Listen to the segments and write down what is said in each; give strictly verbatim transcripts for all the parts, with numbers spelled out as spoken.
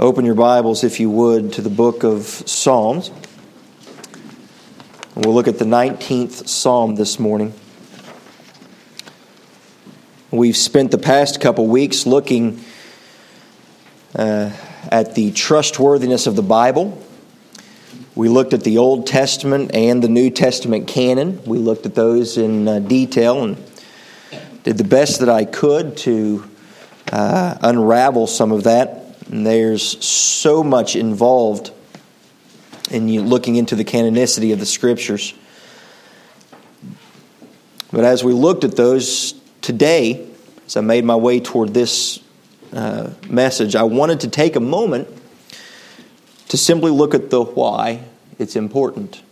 Open your Bibles, if you would, to the book of Psalms. And we'll look at the nineteenth Psalm this morning. We've spent the past couple weeks looking uh, at the trustworthiness of the Bible. We looked at the Old Testament and the New Testament canon. We looked at those in uh, detail and did the best that I could to uh, unravel some of that. And there's so much involved in you looking into the canonicity of the Scriptures. But as we looked at those today, as I made my way toward this uh, message, I wanted to take a moment to simply look at the why it's important.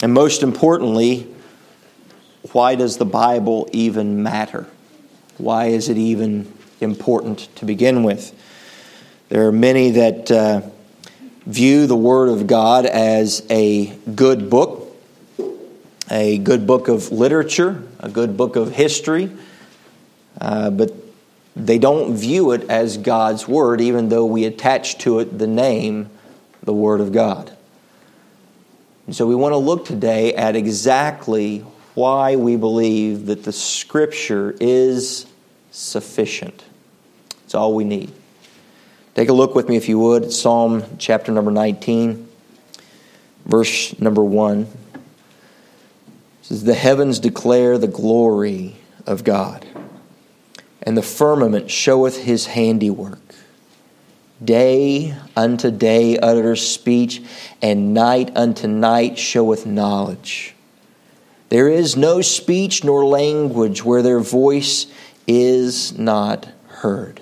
And most importantly, why does the Bible even matter? Why is it even important to begin with? There are many that uh, view the Word of God as a good book, a good book of literature, a good book of history, uh, but they don't view it as God's Word, even though we attach to it the name, the Word of God. And so we want to look today at exactly why we believe that the Scripture is sufficient. It's all we need. Take a look with me, if you would, at Psalm chapter number nineteen, verse number one. Says, "The heavens declare the glory of God, and the firmament showeth his handiwork. Day unto day uttereth speech, and night unto night showeth knowledge. There is no speech nor language where their voice is not heard.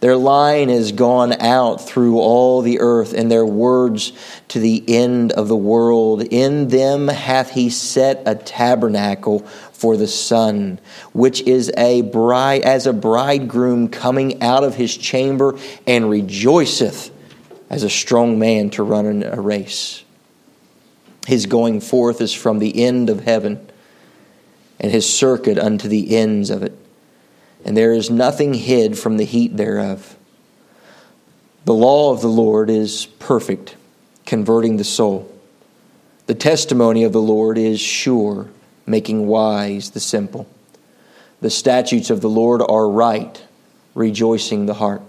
Their line is gone out through all the earth, and their words to the end of the world. In them hath he set a tabernacle for the sun, which is a bride, as a bridegroom coming out of his chamber, and rejoiceth as a strong man to run a race. His going forth is from the end of heaven, and his circuit unto the ends of it. And there is nothing hid from the heat thereof. The law of the Lord is perfect, converting the soul. The testimony of the Lord is sure, making wise the simple. The statutes of the Lord are right, rejoicing the heart.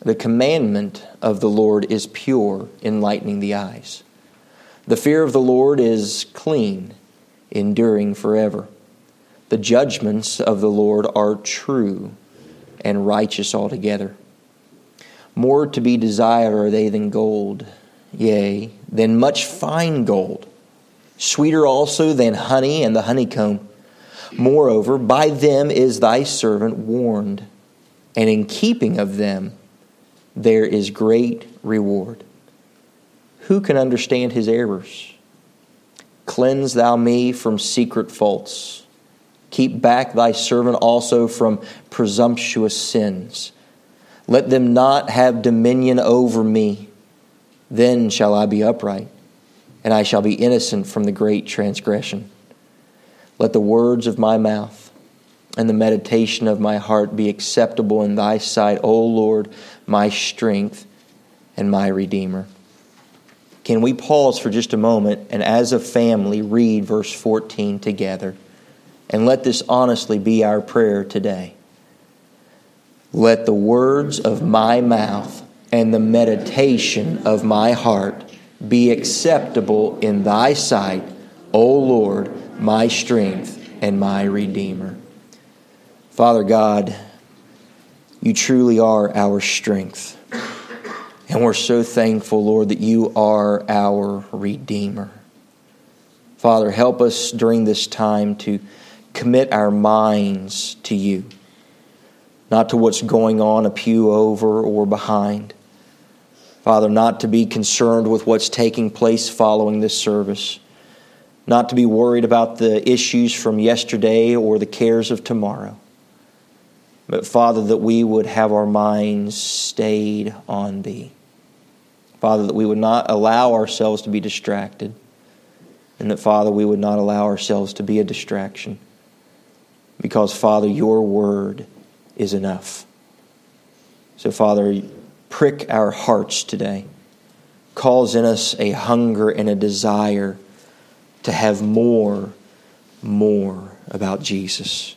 The commandment of the Lord is pure, enlightening the eyes. The fear of the Lord is clean, enduring forever. The judgments of the Lord are true and righteous altogether. More to be desired are they than gold, yea, than much fine gold, sweeter also than honey and the honeycomb. Moreover, by them is thy servant warned, and in keeping of them there is great reward. Who can understand his errors? Cleanse thou me from secret faults. Keep back thy servant also from presumptuous sins. Let them not have dominion over me. Then shall I be upright, and I shall be innocent from the great transgression. Let the words of my mouth and the meditation of my heart be acceptable in thy sight, O Lord, my strength and my Redeemer." Can we pause for just a moment and as a family read verse fourteen together? And let this honestly be our prayer today. Let the words of my mouth and the meditation of my heart be acceptable in thy sight, O Lord, my strength and my Redeemer. Father God, you truly are our strength. And we're so thankful, Lord, that you are our Redeemer. Father, help us during this time to commit our minds to you, not to what's going on a pew over or behind. Father, not to be concerned with what's taking place following this service, not to be worried about the issues from yesterday or the cares of tomorrow, but Father, that we would have our minds stayed on thee. Father, that we would not allow ourselves to be distracted, and that, Father, we would not allow ourselves to be a distraction. Because, Father, your word is enough. So, Father, prick our hearts today, calls in us a hunger and a desire to have more, more about Jesus.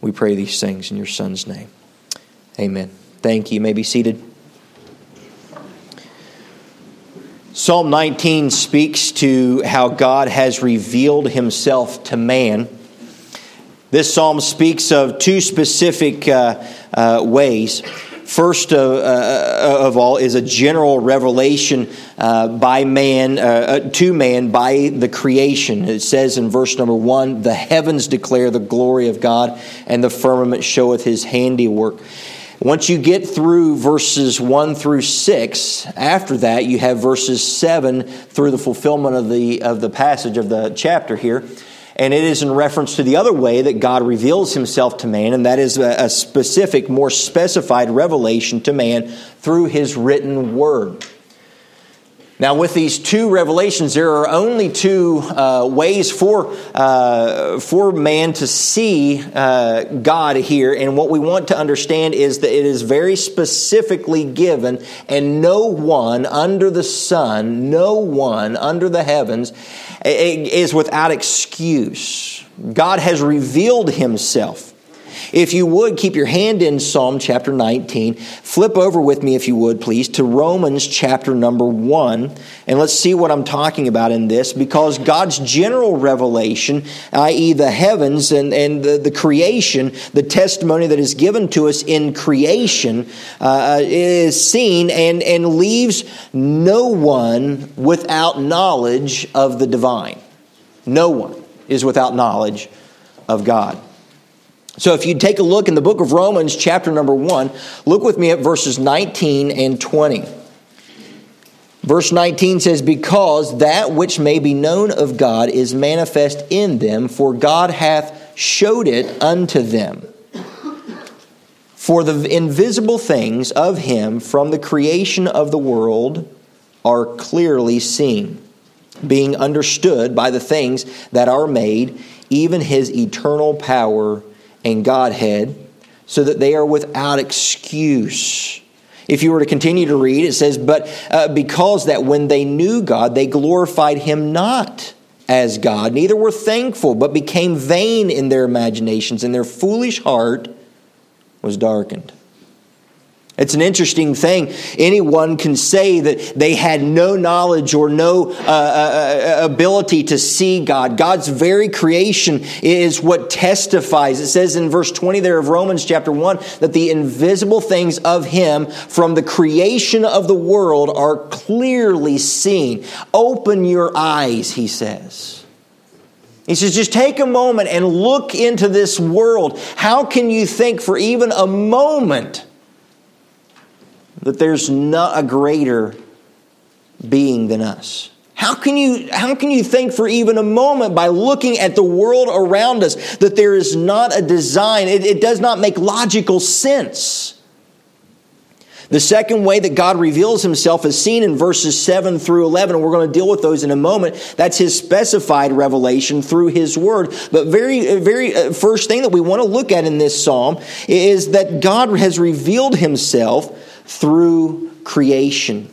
We pray these things in your Son's name. Amen. Thank you. You may be seated. Psalm nineteen speaks to how God has revealed Himself to man. This psalm speaks of two specific uh, uh, ways. First of, uh, of all is a general revelation uh, by man uh, to man by the creation. It says in verse number one, "The heavens declare the glory of God, and the firmament showeth His handiwork." Once you get through verses one through six, after that you have verses seven through the fulfillment of the of the passage of the chapter here. And it is in reference to the other way that God reveals Himself to man, and that is a specific, more specified revelation to man through His written word. Now, with these two revelations, there are only two uh, ways for uh, for man to see uh, God here. And what we want to understand is that it is very specifically given, and no one under the sun, no one under the heavens is without excuse. God has revealed Himself. If you would, keep your hand in Psalm chapter nineteen. Flip over with me, if you would, please, to Romans chapter number one. And let's see what I'm talking about in this, because God's general revelation, that is the heavens and, and the, the creation, the testimony that is given to us in creation, uh, is seen and, and leaves no one without knowledge of the divine. No one is without knowledge of God. So if you take a look in the book of Romans, chapter number one, look with me at verses nineteen and twenty. Verse nineteen says, "Because that which may be known of God is manifest in them, for God hath showed it unto them. For the invisible things of Him from the creation of the world are clearly seen, being understood by the things that are made, even His eternal power and Godhead, so that they are without excuse." If you were to continue to read, it says, "But uh, because that when they knew God, they glorified Him not as God, neither were thankful, but became vain in their imaginations, and their foolish heart was darkened." It's an interesting thing. Anyone can say that they had no knowledge or no uh, uh, ability to see God. God's very creation is what testifies. It says in verse twenty there of Romans chapter one that the invisible things of Him from the creation of the world are clearly seen. Open your eyes, he says. He says, just take a moment and look into this world. How can you think for even a moment that there's not a greater being than us? How can you, how can you think for even a moment by looking at the world around us that there is not a design? It, it does not make logical sense. The second way that God reveals Himself is seen in verses seven through eleven, and we're going to deal with those in a moment. That's His specified revelation through His Word. But very, very first thing that we want to look at in this psalm is that God has revealed Himself through creation.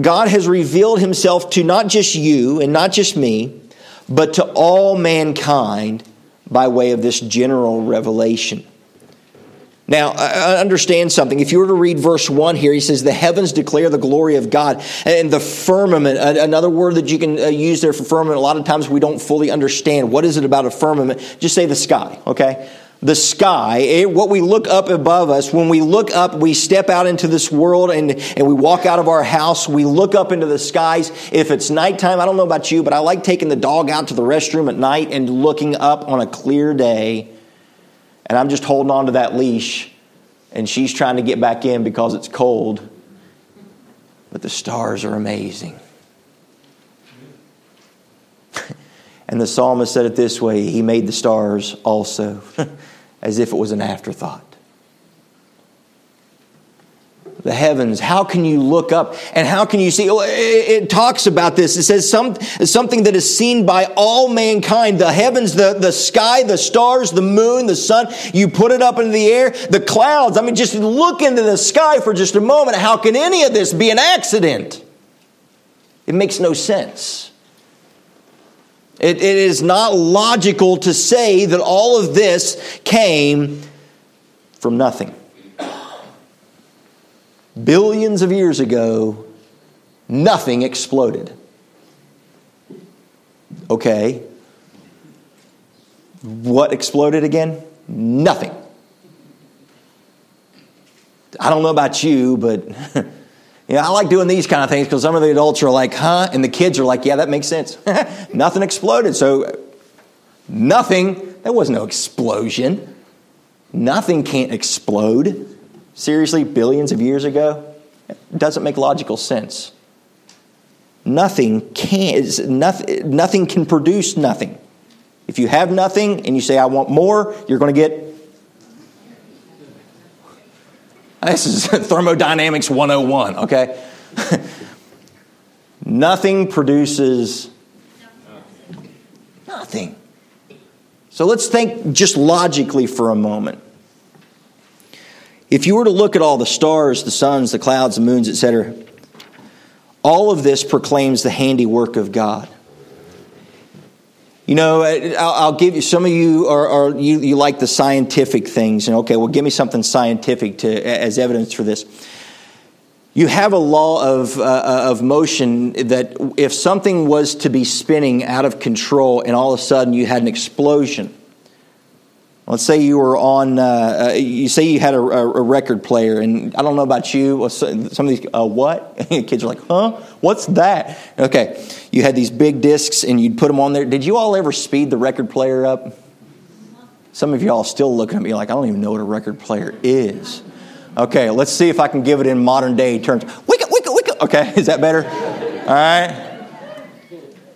God has revealed Himself to not just you and not just me, but to all mankind by way of this general revelation. Now, understand something. If you were to read verse one here, he says, "The heavens declare the glory of God," and the firmament, another word that you can use there for firmament, a lot of times we don't fully understand. What is it about a firmament? Just say the sky, okay? The sky, it, what we look up above us, when we look up, we step out into this world and, and we walk out of our house, we look up into the skies. If it's nighttime, I don't know about you, but I like taking the dog out to the restroom at night and looking up on a clear day. And I'm just holding on to that leash and she's trying to get back in because it's cold. But the stars are amazing. And the psalmist said it this way, "He made the stars also," as if it was an afterthought. the heavens? How can you look up and how can you see? It talks about this. It says some, something that is seen by all mankind. The heavens, the, the sky, the stars, the moon, the sun. You put it up into the air, the clouds. I mean, just look into the sky for just a moment. How can any of this be an accident? It makes no sense. It, it is not logical to say that all of this came from nothing. Billions of years ago, nothing exploded. Okay. What exploded again? Nothing. I don't know about you, but you know, I like doing these kind of things because some of the adults are like, huh? And the kids are like, yeah, that makes sense. Nothing exploded. So nothing, there was no explosion. Nothing can't explode. Seriously, billions of years ago? It doesn't make logical sense. Nothing can, nothing, nothing can produce nothing. If you have nothing and you say, I want more, you're going to get... This is thermodynamics one oh one, okay? Nothing produces nothing. So let's think just logically for a moment. If you were to look at all the stars, the suns, the clouds, the moons, et cetera, all of this proclaims the handiwork of God. You know, I'll give you, some of you are, are you, you like the scientific things, and okay, well, give me something scientific to as evidence for this. You have a law of uh, of motion that if something was to be spinning out of control, and all of a sudden you had an explosion. Let's say you were on, uh, you say you had a, a record player, and I don't know about you, some of these, uh, what? Kids are like, huh? What's that? Okay, you had these big discs, and you'd put them on there. Did you all ever speed the record player up? Some of y'all still looking at me like, I don't even know what a record player is. Okay, let's see if I can give it in modern day terms. Wicka, wicka, wicka. Okay, is that better? All right.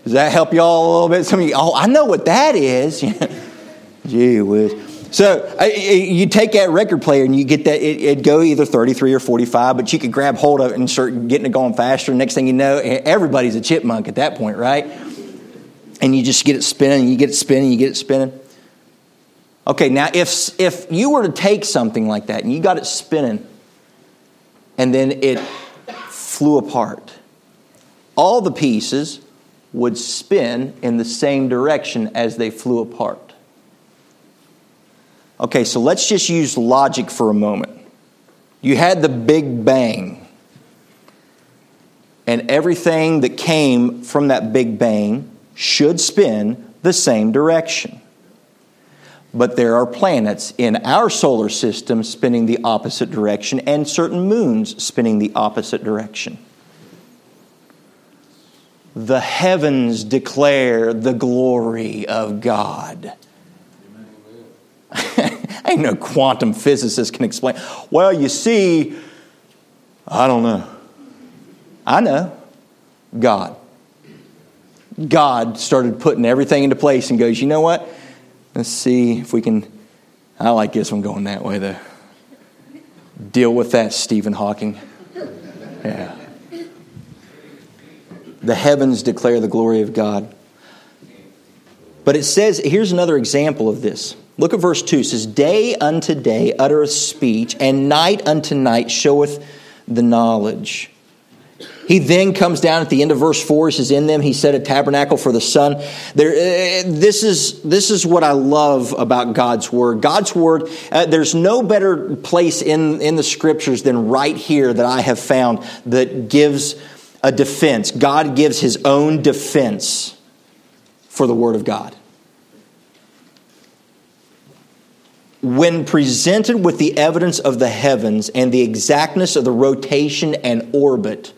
Does that help y'all a little bit? Some of you, oh, I know what that is. Gee whiz. So I, I, you take that record player and you get that, it, it'd go either thirty-three or forty-five, but you could grab hold of it and start getting it going faster. Next thing you know, everybody's a chipmunk at that point, right? And you just get it spinning, you get it spinning, you get it spinning. Okay, now if if you were to take something like that and you got it spinning and then it flew apart, all the pieces would spin in the same direction as they flew apart. Okay, so let's just use logic for a moment. You had the Big Bang, and everything that came from that Big Bang should spin the same direction. But there are planets in our solar system spinning the opposite direction and certain moons spinning the opposite direction. The heavens declare the glory of God. Ain't no quantum physicist can explain. Well, you see, I don't know. I know. God. God started putting everything into place and goes, you know what? Let's see if we can... I like this one going that way, though. Deal with that, Stephen Hawking. Yeah. The heavens declare the glory of God. But it says, here's another example of this. Look at verse two. It says, day unto day uttereth speech, and night unto night showeth the knowledge. He then comes down at the end of verse four. He says, in them he set a tabernacle for the sun. There, uh, this is this is what I love about God's Word. God's Word, uh, there's no better place in, in the Scriptures than right here that I have found that gives a defense. God gives His own defense for the Word of God. When presented with the evidence of the heavens and the exactness of the rotation and orbit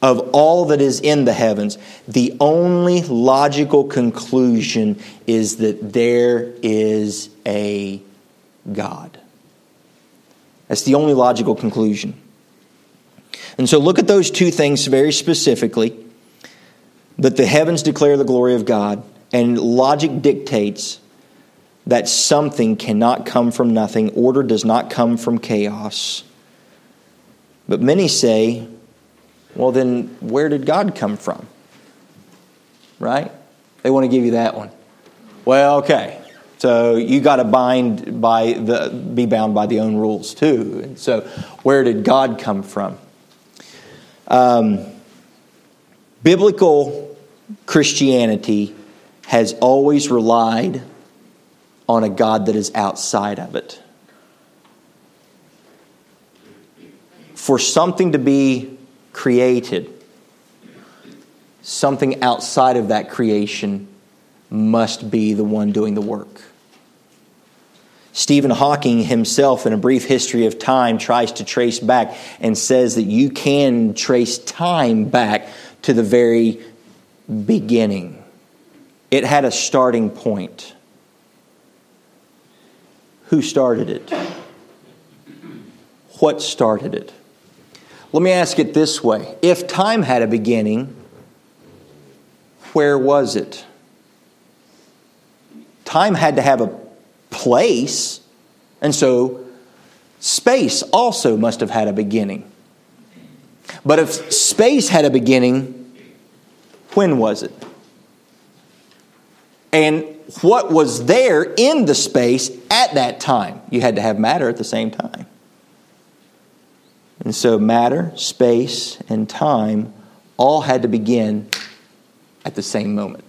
of all that is in the heavens, the only logical conclusion is that there is a God. That's the only logical conclusion. And so look at those two things very specifically, that the heavens declare the glory of God, and logic dictates that something cannot come from nothing. Order does not come from chaos. But many say, well, then where did God come from? Right? They want to give you that one. Well, okay. So you got to bind by the be bound by the own rules too. And so, where did God come from? Um, biblical Christianity has always relied on a God that is outside of it. For something to be created, something outside of that creation must be the one doing the work. Stephen Hawking himself, in A Brief History of Time, tries to trace back and says that you can trace time back to the very beginning. It had a starting point. Who started it? What started it? Let me ask it this way. If time had a beginning, where was it? Time had to have a place, and so space also must have had a beginning. But if space had a beginning, when was it? And what was there in the space at that time? You had to have matter at the same time. And so matter, space, and time all had to begin at the same moment.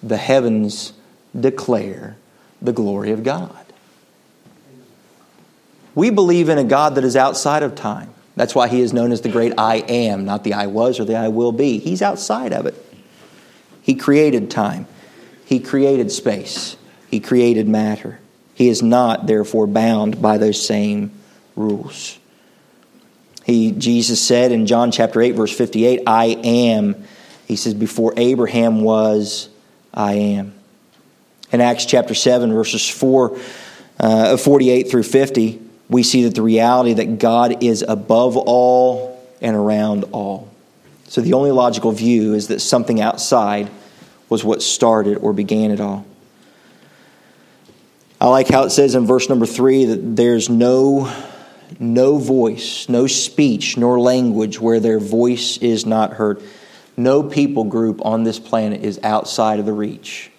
The heavens declare the glory of God. We believe in a God that is outside of time. That's why He is known as the great I am, not the I was or the I will be. He's outside of it. He created time. He created space. He created matter. He is not, therefore, bound by those same rules. He, Jesus said in John chapter eight, verse fifty-eight, I am. He says, before Abraham was, I am. In Acts chapter seven, verses four, uh, forty-eight through fifty, we see that the reality that God is above all and around all. So the only logical view is that something outside was what started or began it all. I like how it says in verse number three that there's no, no voice, no speech, nor language where their voice is not heard. No people group on this planet is outside of the reach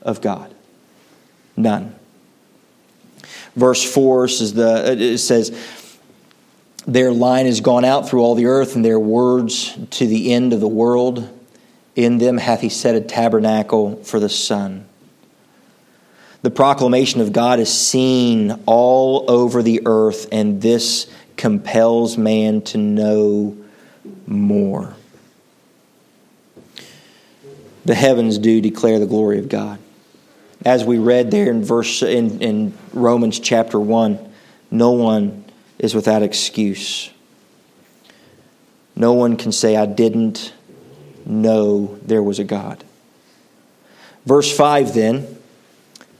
of God. None. Verse four says, the, it says, their line has gone out through all the earth, and their words to the end of the world. In them hath He set a tabernacle for the sun. The proclamation of God is seen all over the earth, and this compels man to know more. The heavens do declare the glory of God. As we read there in verse in, in Romans chapter one, no one is without excuse. No one can say, I didn't know there was a God. Verse five then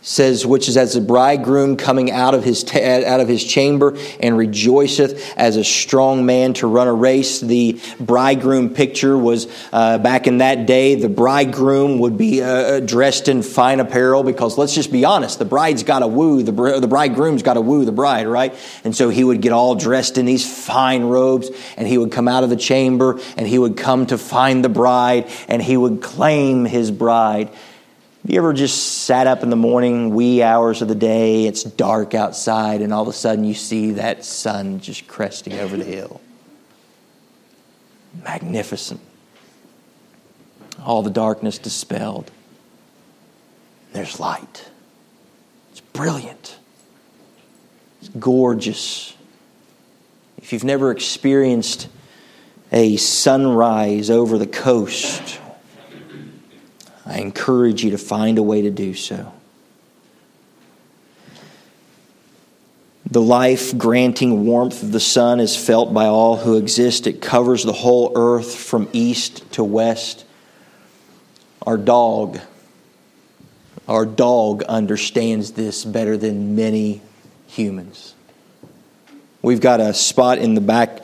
says, which is as the bridegroom coming out of his ta- out of his chamber and rejoiceth as a strong man to run a race. The bridegroom picture was uh, back in that day. The bridegroom would be uh, dressed in fine apparel because, let's just be honest, the bride's got to woo the br- the bridegroom's got to woo the bride, right? And so he would get all dressed in these fine robes, and he would come out of the chamber, and he would come to find the bride, and he would claim his bride. You ever just sat up in the morning, wee hours of the day, it's dark outside, and all of a sudden you see that sun just cresting over the hill? Magnificent. All the darkness dispelled. There's light. It's brilliant. It's gorgeous. If you've never experienced a sunrise over the coast, I encourage you to find a way to do so. The life-granting warmth of the sun is felt by all who exist. It covers the whole earth from east to west. Our dog, our dog understands this better than many humans. We've got a spot in the back,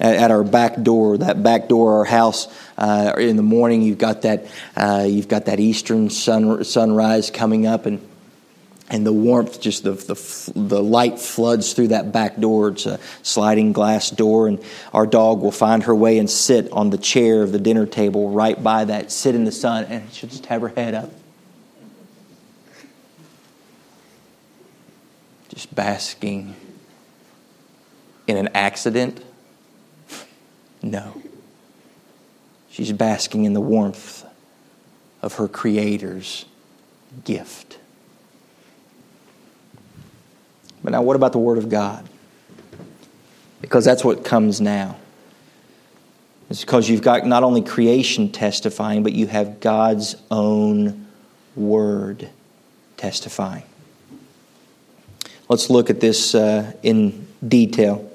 at our back door, that back door of our house. Uh, in the morning, you've got that, uh, you've got that eastern sun, sunrise coming up, and And the warmth, just the, the the light floods through that back door. It's a sliding glass door, and our dog will find her way and sit on the chair of the dinner table right by that, sit in the sun, and she'll just have her head up. Just basking in an accident? No. She's basking in the warmth of her Creator's gift. But now what about the Word of God? Because that's what comes now. It's because you've got not only creation testifying, but you have God's own Word testifying. Let's look at this uh, in detail.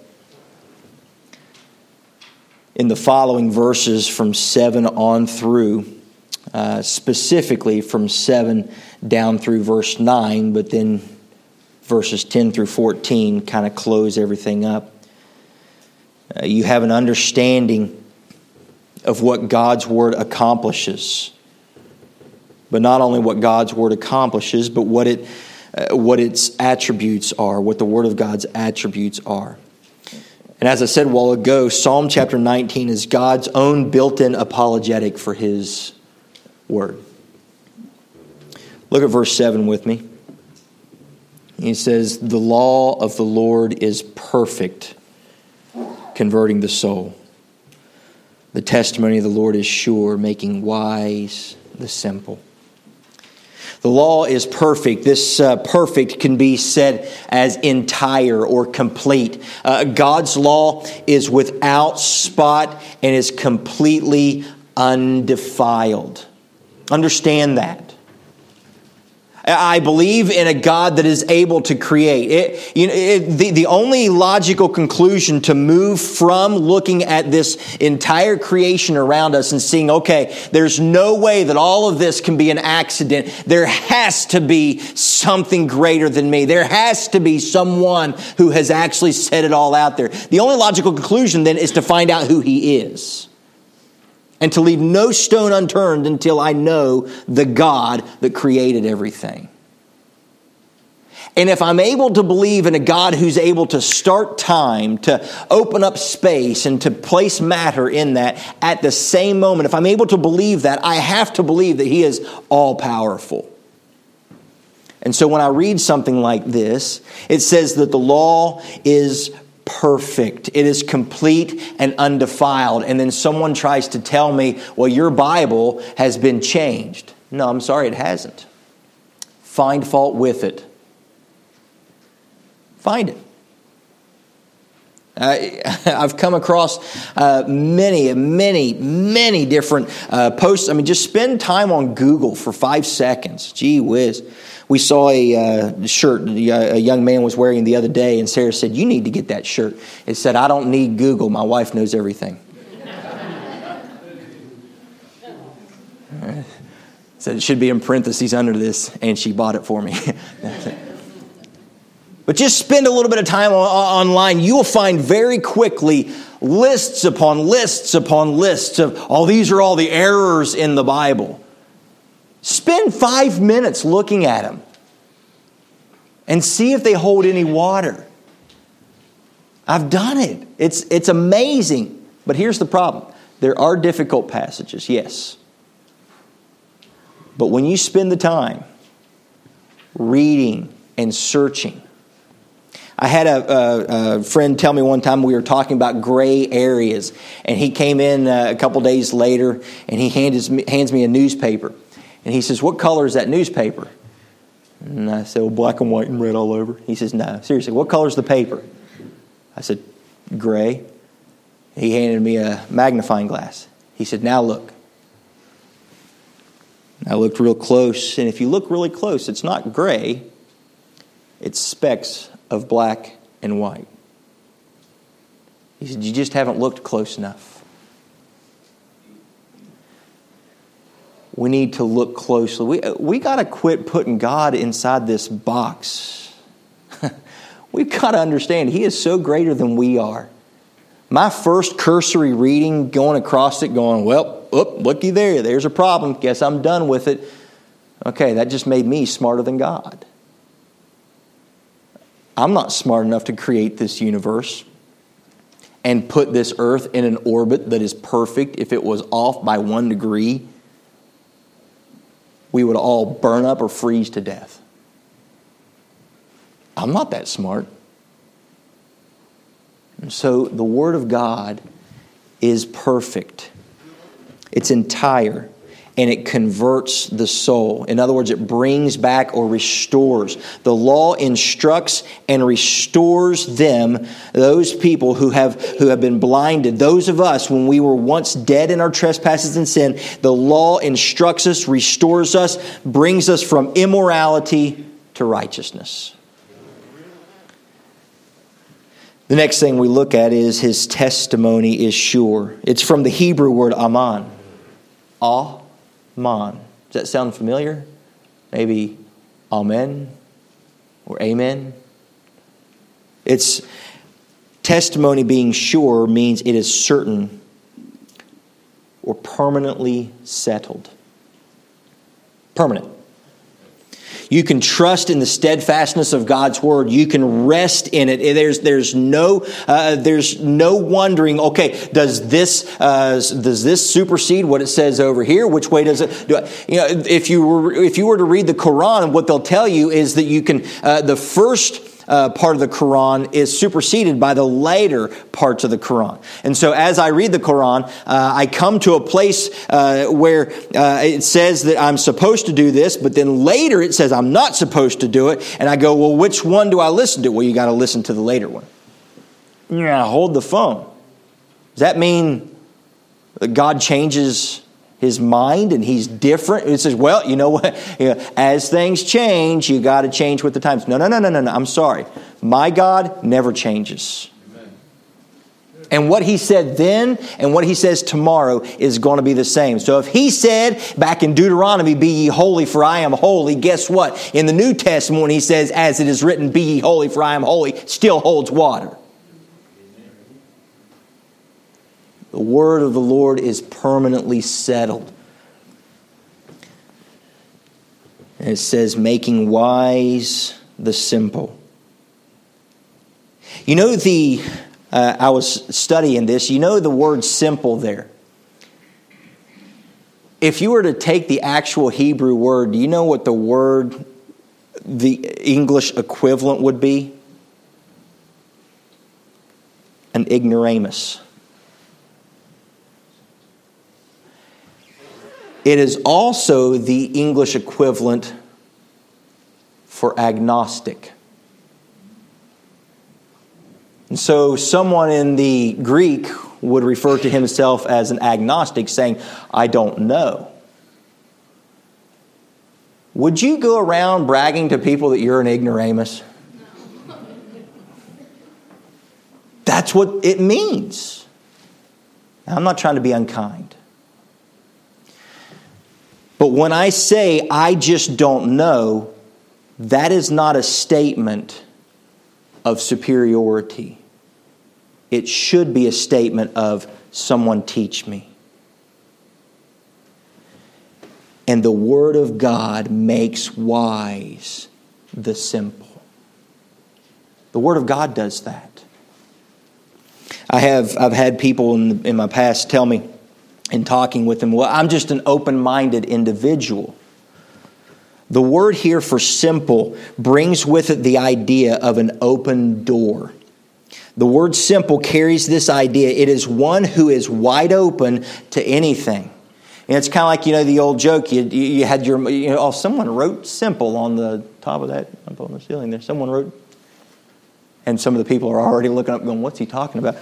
In the following verses from seven on through, uh, specifically from seven down through verse nine, but then verses ten through fourteen kind of close everything up. Uh, you have an understanding of what God's Word accomplishes. But not only what God's Word accomplishes, but what it, uh, what its attributes are, what the Word of God's attributes are. And as I said a while ago, Psalm chapter nineteen is God's own built-in apologetic for His Word. Look at verse seven with me. He says, the law of the Lord is perfect, converting the soul. The testimony of the Lord is sure, making wise the simple. The law is perfect. This uh, perfect can be said as entire or complete. Uh, God's law is without spot and is completely undefiled. Understand that. I believe in a God that is able to create. It, you know, it, the, the only logical conclusion to move from looking at this entire creation around us and seeing, okay, there's no way that all of this can be an accident. There has to be something greater than me. There has to be someone who has actually set it all out there. The only logical conclusion then is to find out who He is. And to leave no stone unturned until I know the God that created everything. And if I'm able to believe in a God who's able to start time, to open up space, and to place matter in that at the same moment, if I'm able to believe that, I have to believe that He is all-powerful. And so when I read something like this, it says that the law is perfect. It is complete and undefiled. And then someone tries to tell me, well, your Bible has been changed. No, I'm sorry, it hasn't. Find fault with it. Find it. I, I've come across uh, many, many, many different uh, posts. I mean, just spend time on Google for five seconds. Gee whiz. We saw a uh, shirt a young man was wearing the other day, and Sarah said, you need to get that shirt. It said, I don't need Google. My wife knows everything. It said it should be in parentheses under this, and she bought it for me. But just spend a little bit of time on, on, online. You will find very quickly lists upon lists upon lists of, oh, these are all the errors in the Bible. Spend five minutes looking at them and see if they hold any water. I've done it. It's, it's amazing. But here's the problem. There are difficult passages, yes. But when you spend the time reading and searching, I had a, a, a friend tell me one time we were talking about gray areas, and he came in a couple days later, and he hands me, hands me a newspaper. And he says, what color is that newspaper? And I said, well, black and white and red all over. He says, no, seriously, what color is the paper? I said, gray. He handed me a magnifying glass. He said, now look. And I looked real close, and if you look really close, it's not gray. It's specks of black and white. He said, you just haven't looked close enough. We need to look closely. We, we got to quit putting God inside this box. We've got to understand He is so greater than we are. My first cursory reading, going across it, going, well, oop, looky there, there's a problem. Guess I'm done with it. Okay, that just made me smarter than God. I'm not smart enough to create this universe and put this earth in an orbit that is perfect. If it was off by one degree, we would all burn up or freeze to death. I'm not that smart. And so the Word of God is perfect. It's entire. And it converts the soul. In other words, it brings back or restores. The law instructs and restores them, those people who have who have been blinded. Those of us, when we were once dead in our trespasses and sin, the law instructs us, restores us, brings us from immorality to righteousness. The next thing we look at is his testimony is sure. It's from the Hebrew word aman. Ah. Man. Does that sound familiar? Maybe amen or amen? It's testimony being sure means it is certain or permanently settled. Permanent. You can trust in the steadfastness of God's word. You can rest in it. There's there's no uh, there's no wondering. Okay, does this uh, does this supersede what it says over here? Which way does it? Do I, you know, if you were if you were to read the Quran, what they'll tell you is that you can uh, the first. Uh, part of the Quran is superseded by the later parts of the Quran. And so as I read the Quran, uh, I come to a place uh, where uh, it says that I'm supposed to do this, but then later it says I'm not supposed to do it. And I go, well, which one do I listen to? Well, you got to listen to the later one. Yeah, hold the phone. Does that mean that God changes his mind and he's different? It says, well, you know what? As things change, you got to change with the times. No, no, no, no, no, no. I'm sorry. My God never changes. Amen. And what he said then and what he says tomorrow is going to be the same. So if he said back in Deuteronomy, be ye holy for I am holy, guess what? In the New Testament, when he says, as it is written, be ye holy for I am holy, still holds water. The word of the Lord is permanently settled. And it says, making wise the simple. You know the, uh, I was studying this, you know the word simple there. If you were to take the actual Hebrew word, do you know what the word, the English equivalent would be? An ignoramus. It is also the English equivalent for agnostic. And so someone in the Greek would refer to himself as an agnostic, saying, I don't know. Would you go around bragging to people that you're an ignoramus? That's what it means. Now, I'm not trying to be unkind. But when I say, I just don't know, that is not a statement of superiority. It should be a statement of, someone teach me. And the Word of God makes wise the simple. The Word of God does that. I have, I've had people in, in my past tell me, and talking with them, well, I'm just an open-minded individual. The word here for simple brings with it the idea of an open door. The word simple carries this idea. It is one who is wide open to anything. And it's kind of like, you know, the old joke. You, you had your, you know, oh, someone wrote simple on the top of that, up on the ceiling there. Someone wrote, and some of the people are already looking up going, what's he talking about?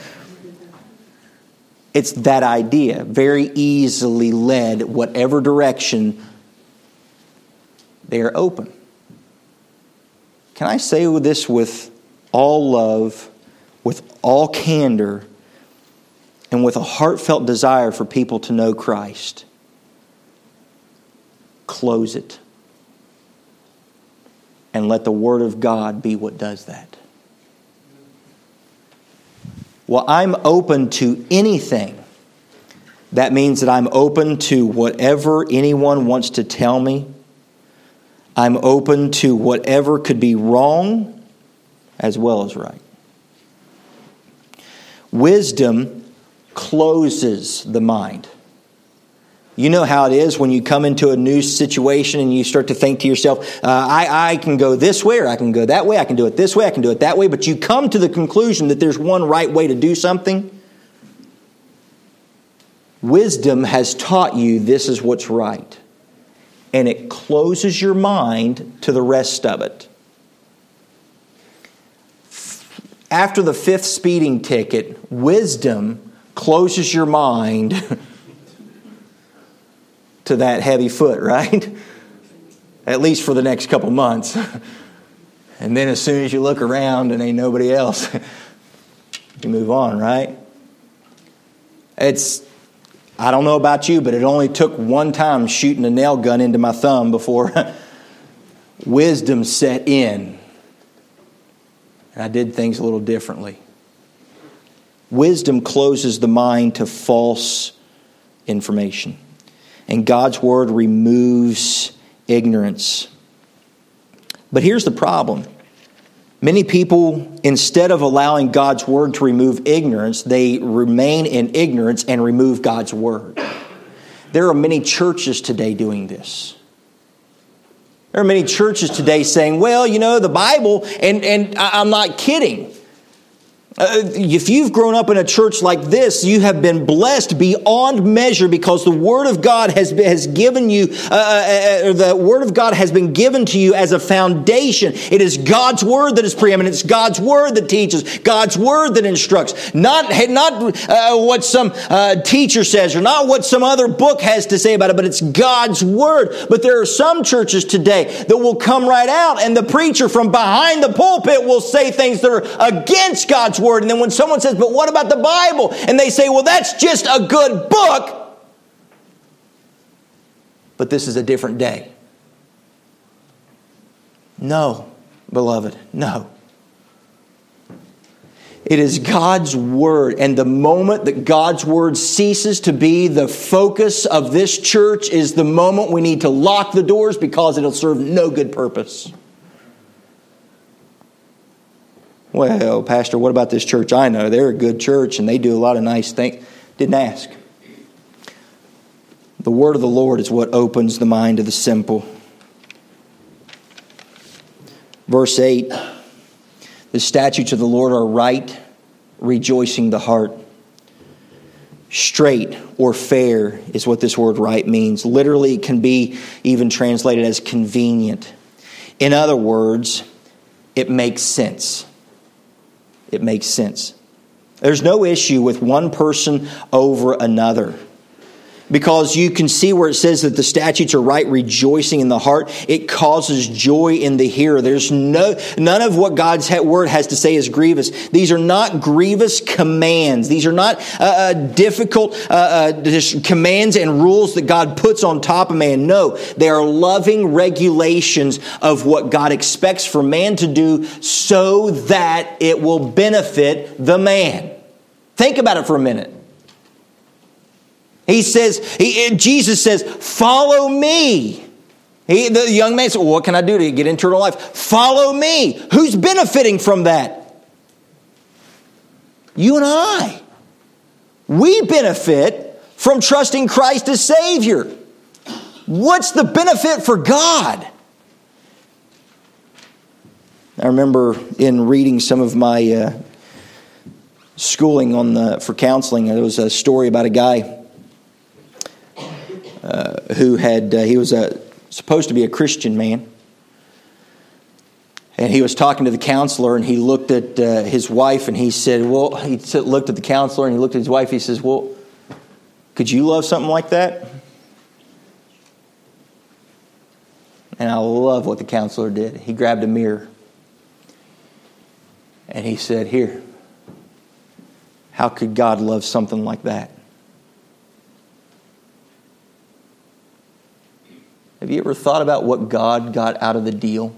It's that idea, very easily led whatever direction they are open. Can I say this with all love, with all candor, and with a heartfelt desire for people to know Christ? Close it. And let the Word of God be what does that. Well, I'm open to anything. That means that I'm open to whatever anyone wants to tell me. I'm open to whatever could be wrong. as well as right. Wisdom closes the mind. You know how it is when you come into a new situation and you start to think to yourself, uh, I, I can go this way or I can go that way. I can do it this way. I can do it that way. But you come to the conclusion that there's one right way to do something. Wisdom has taught you this is what's right. And it closes your mind to the rest of it. After the fifth speeding ticket, wisdom closes your mind to that heavy foot, right? At least for the next couple months. And then as soon as you look around and ain't nobody else, you move on, right? It's, I don't know about you, but it only took one time shooting a nail gun into my thumb before wisdom set in. And I did things a little differently. Wisdom closes the mind to false information. And God's word removes ignorance. But here's the problem. Many people, instead of allowing God's word to remove ignorance, they remain in ignorance and remove God's word. There are many churches today doing this. There are many churches today saying, well, you know, the Bible, and, and I'm not kidding. Uh, if you've grown up in a church like this, you have been blessed beyond measure because the Word of God has been, has given you, uh, uh, the Word of God has been given to you as a foundation. It is God's Word that is preeminent. It's God's Word that teaches. God's Word that instructs. Not, not uh, what some uh, teacher says or not what some other book has to say about it, but it's God's Word. But there are some churches today that will come right out and the preacher from behind the pulpit will say things that are against God's Word. Word. And then when someone says, but what about the Bible? And they say, well, that's just a good book. But this is a different day. No, beloved, no. It is God's Word. And the moment that God's Word ceases to be the focus of this church is the moment we need to lock the doors because it'll serve no good purpose. Well, Pastor, what about this church? I know they're a good church and they do a lot of nice things. Didn't ask. The word of the Lord is what opens the mind of the simple. Verse eight, the statutes of the Lord are right, rejoicing the heart. Straight or fair is what this word right means. Literally, it can be even translated as convenient. In other words, it makes sense. It makes sense. There's no issue with one person over another. Because you can see where it says that the statutes are right, rejoicing in the heart. It causes joy in the hearer. There's no none of what God's word has to say is grievous. These are not grievous commands. These are not uh, difficult uh, uh, commands and rules that God puts on top of man. No, they are loving regulations of what God expects for man to do so that it will benefit the man. Think about it for a minute. He says, he, Jesus says, follow me. He, the young man said, well, what can I do to get eternal life? Follow me. Who's benefiting from that? You and I. We benefit from trusting Christ as Savior. What's the benefit for God? I remember in reading some of my uh, schooling on the, for counseling, there was a story about a guy Uh, who had, uh, he was a, supposed to be a Christian man. And he was talking to the counselor and he looked at uh, his wife and he said, well, he looked at the counselor and he looked at his wife. He says, well, could you love something like that? And I love what the counselor did. He grabbed a mirror and he said, here, how could God love something like that? Have you ever thought about what God got out of the deal?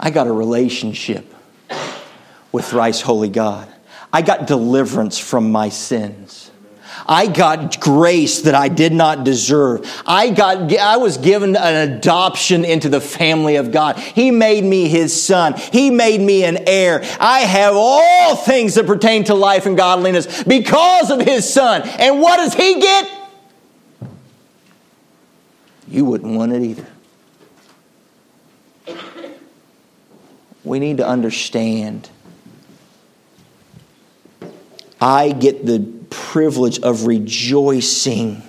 I got a relationship with thrice holy God. I got deliverance from my sins. I got grace that I did not deserve. I got, I was given an adoption into the family of God. He made me his son. He made me an heir. I have all things that pertain to life and godliness because of his son. And what does he get? You wouldn't want it either. We need to understand. I get the privilege of rejoicing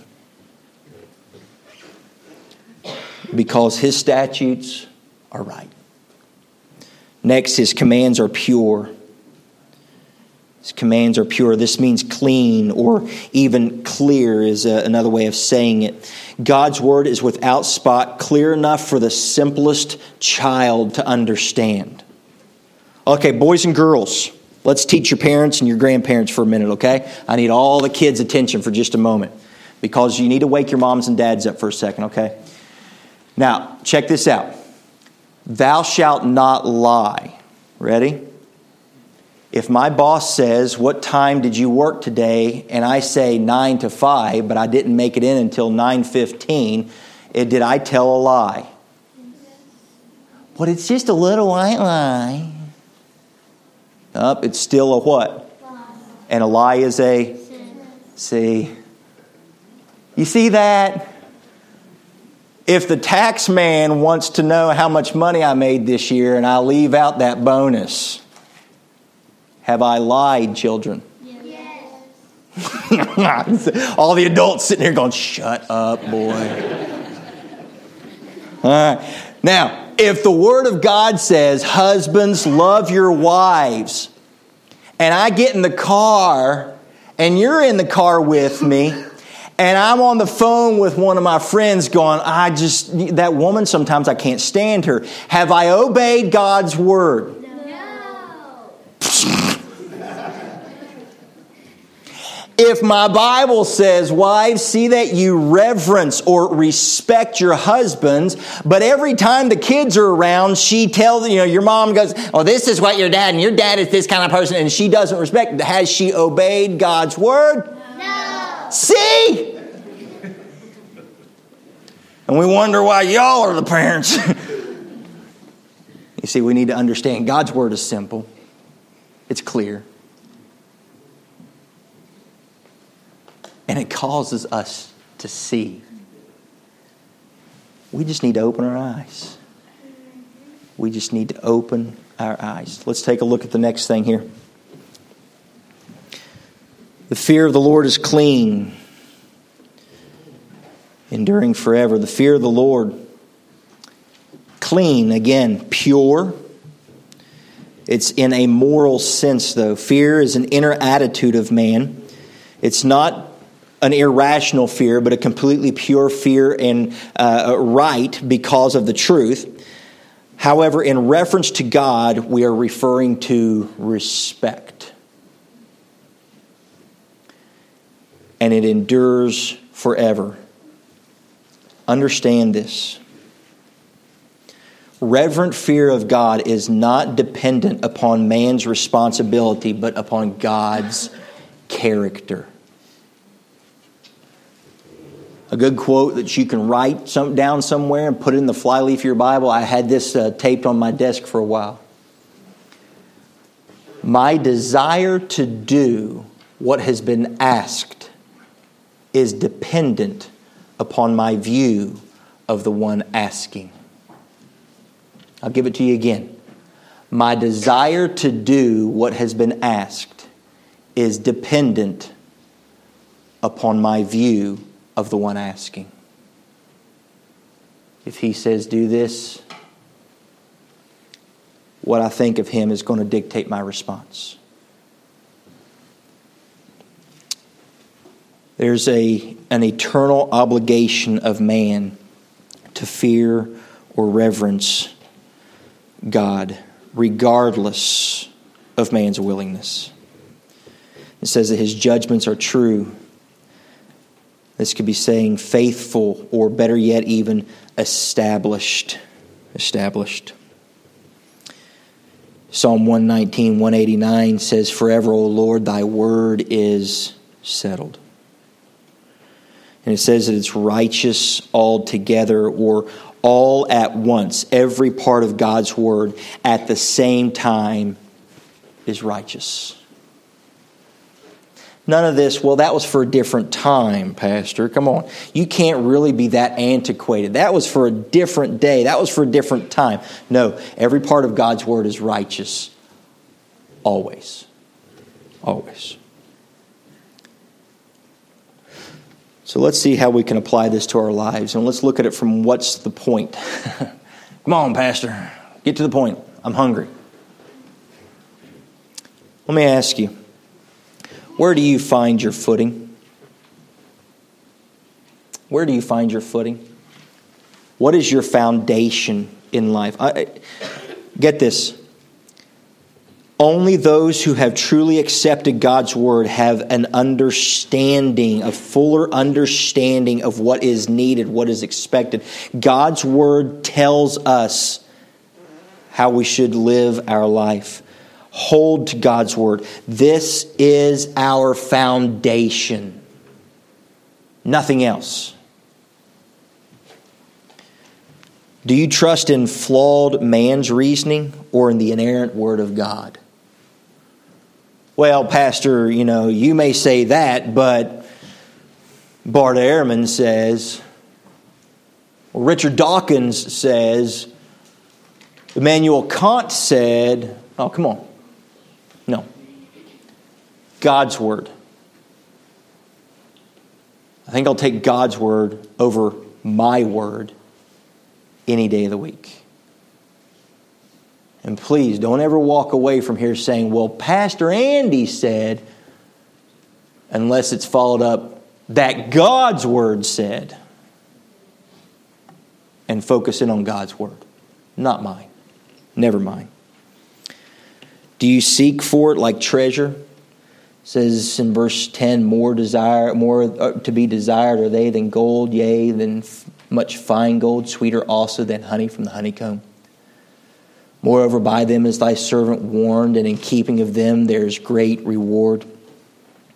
because his statutes are right. Next, his commands are pure. His commands are pure. This means clean, or even clear is a, another way of saying it. God's word is without spot, clear enough for the simplest child to understand. Okay, boys and girls, let's teach your parents and your grandparents for a minute, okay? I need all the kids' attention for just a moment, because you need to wake your moms and dads up for a second, okay? Now, check this out. Thou shalt not lie. Ready? If my boss says, what time did you work today? And I say nine to five, but I didn't make it in until nine fifteen. Did I tell a lie? But it's just a little white lie. Up, it's still a what? And a lie is a? See. You see that? If the tax man wants to know how much money I made this year and I leave out that bonus, have I lied, children? Yes. All the adults sitting here going, shut up, boy. All right. Now, if the Word of God says, husbands, love your wives, and I get in the car, and you're in the car with me, and I'm on the phone with one of my friends going, I just, that woman, sometimes I can't stand her. Have I obeyed God's Word? If my Bible says, wives, see that you reverence or respect your husbands, but every time the kids are around, she tells, you know, your mom goes, oh, this is what your dad, and your dad is this kind of person, and she doesn't respect. Has she obeyed God's word? No. See? And we wonder why y'all are the parents. You see, we need to understand God's word is simple. It's clear. And it causes us to see. We just need to open our eyes. We just need to open our eyes. Let's take a look at the next thing here. The fear of the Lord is clean, enduring forever. The fear of the Lord, clean, again, pure. It's in a moral sense, though. Fear is an inner attitude of man. It's not an irrational fear, but a completely pure fear and uh, right because of the truth. However, in reference to God, we are referring to respect. And it endures forever. Understand this. Reverent fear of God is not dependent upon man's responsibility, but upon God's character. A good quote that you can write some, down somewhere and put it in the flyleaf of your Bible. I had this uh, taped on my desk for a while. My desire to do what has been asked is dependent upon my view of the one asking. I'll give it to you again. My desire to do what has been asked is dependent upon my view of the one asking. If he says, do this, what I think of him is going to dictate my response. There's a, an eternal obligation of man to fear or reverence God, regardless of man's willingness. It says that his judgments are true. This could be saying faithful, or better yet, even established. Established. Psalm one nineteen, one eighty-nine says, forever, O Lord, thy word is settled. And it says that it's righteous altogether, or all at once. Every part of God's word at the same time is righteous. None of this, well, that was for a different time, Pastor. Come on. You can't really be that antiquated. That was for a different day. That was for a different time. No, every part of God's word is righteous. Always. Always. So let's see how we can apply this to our lives. And let's look at it from what's the point. Come on, Pastor. Get to the point. I'm hungry. Let me ask you. Where do you find your footing? Where do you find your footing? What is your foundation in life? I, I, get this. Only those who have truly accepted God's word have an understanding, a fuller understanding of what is needed, what is expected. God's word tells us how we should live our life. Hold to God's word. This is our foundation. Nothing else. Do you trust in flawed man's reasoning or in the inerrant word of God? Well, Pastor, you know, you may say that, but Bart Ehrman says, or Richard Dawkins says, Immanuel Kant said, oh, come on. No. God's word. I think I'll take God's word over my word any day of the week. And please, don't ever walk away from here saying, well, Pastor Andy said, unless it's followed up, that God's word said. And focus in on God's word. Not mine. Never mine. Do you seek for it like treasure? It says in verse ten, more desire, more to be desired are they than gold, yea, than much fine gold, sweeter also than honey from the honeycomb. Moreover, by them is thy servant warned, and in keeping of them there is great reward.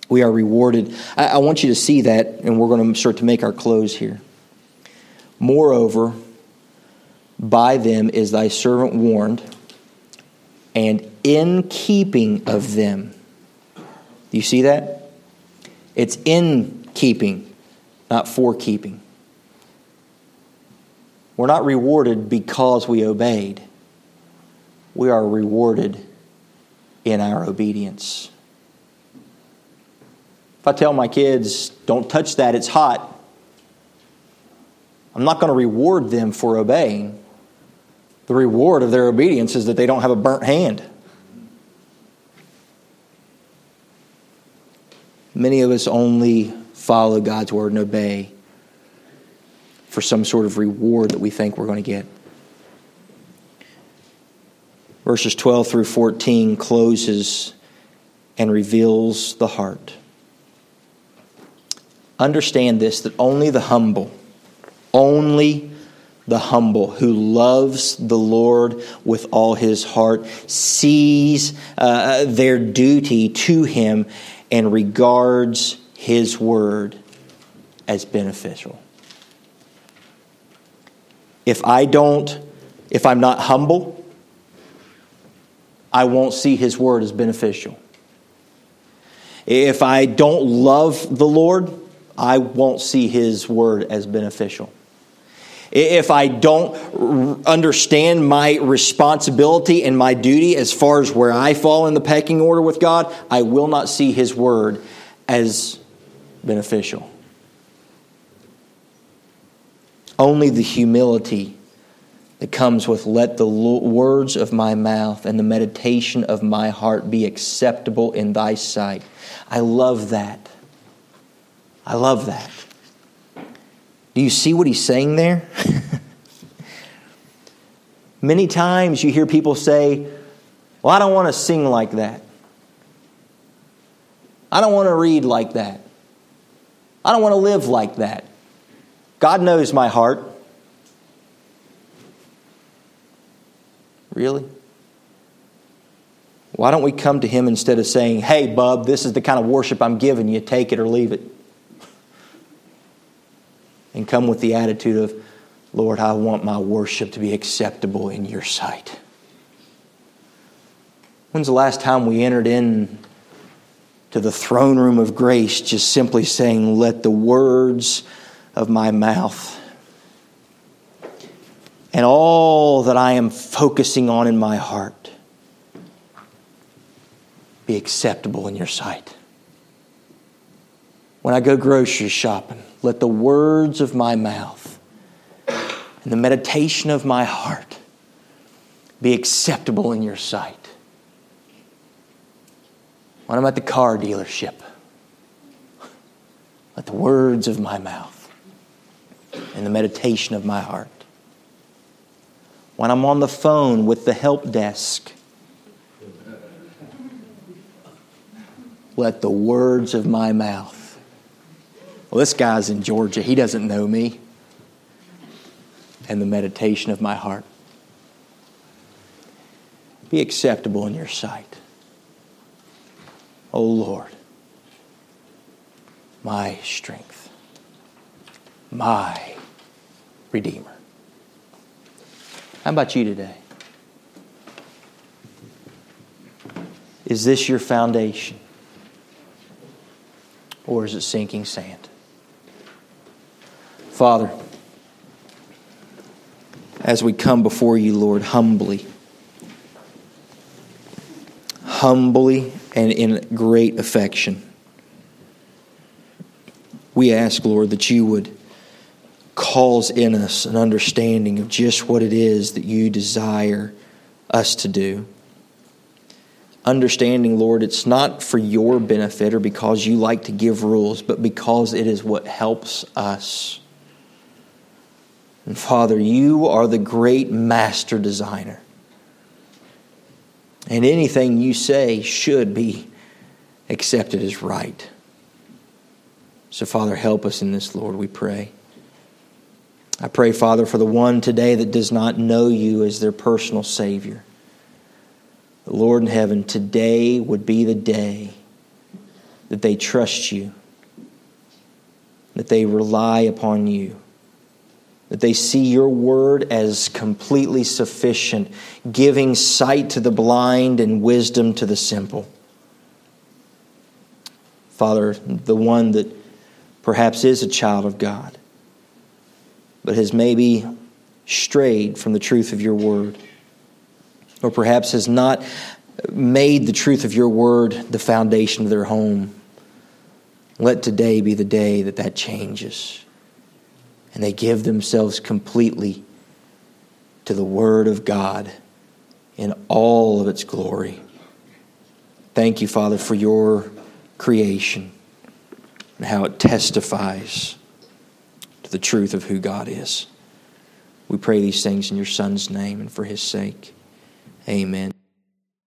We are rewarded. I, I want you to see that, and we're going to start to make our close here. Moreover, by them is thy servant warned, and in keeping of them. Do you see that? It's in keeping, not for keeping. We're not rewarded because we obeyed. We are rewarded in our obedience. If I tell my kids, don't touch that, it's hot, I'm not going to reward them for obeying. The reward of their obedience is that they don't have a burnt hand. Many of us only follow God's word and obey for some sort of reward that we think we're going to get. Verses twelve through fourteen closes and reveals the heart. Understand this, that only the humble, only the humble who loves the Lord with all his heart sees uh, their duty to him and regards his word as beneficial. If I don't, if I'm not humble, I won't see his word as beneficial. If I don't love the Lord, I won't see his word as beneficial. If I don't understand my responsibility and my duty as far as where I fall in the pecking order with God, I will not see his word as beneficial. Only the humility that comes with let the words of my mouth and the meditation of my heart be acceptable in thy sight. I love that. I love that. Do you see what he's saying there? Many times you hear people say, well, I don't want to sing like that. I don't want to read like that. I don't want to live like that. God knows my heart. Really? Why don't we come to him instead of saying, hey, bub, this is the kind of worship I'm giving you. Take it or leave it. and come with the attitude of, Lord, I want my worship to be acceptable in your sight. When's the last time we entered in to the throne room of grace just simply saying, let the words of my mouth and all that I am focusing on in my heart be acceptable in your sight? When I go grocery shopping, let the words of my mouth and the meditation of my heart be acceptable in your sight. When I'm at the car dealership, let the words of my mouth and the meditation of my heart. When I'm on the phone with the help desk, let the words of my mouth. Well, this guy's in Georgia. He doesn't know me. And the meditation of my heart be acceptable in your sight. O Lord, my strength, my Redeemer. How about you today? Is this your foundation? Or is it sinking sand? Father, as we come before you, Lord, humbly, humbly and in great affection, we ask, Lord, that you would cause in us an understanding of just what it is that you desire us to do. Understanding, Lord, it's not for your benefit or because you like to give rules, but because it is what helps us. And Father, you are the great master designer. And anything you say should be accepted as right. So, Father, help us in this, Lord, we pray. I pray, Father, for the one today that does not know you as their personal Savior. The Lord in heaven, today would be the day that they trust you, that they rely upon you, that they see your word as completely sufficient, giving sight to the blind and wisdom to the simple. Father, the one that perhaps is a child of God, but has maybe strayed from the truth of your word, or perhaps has not made the truth of your word the foundation of their home, let today be the day that that changes. And they give themselves completely to the Word of God in all of its glory. Thank you, Father, for your creation and how it testifies to the truth of who God is. We pray these things in your Son's name and for His sake. Amen.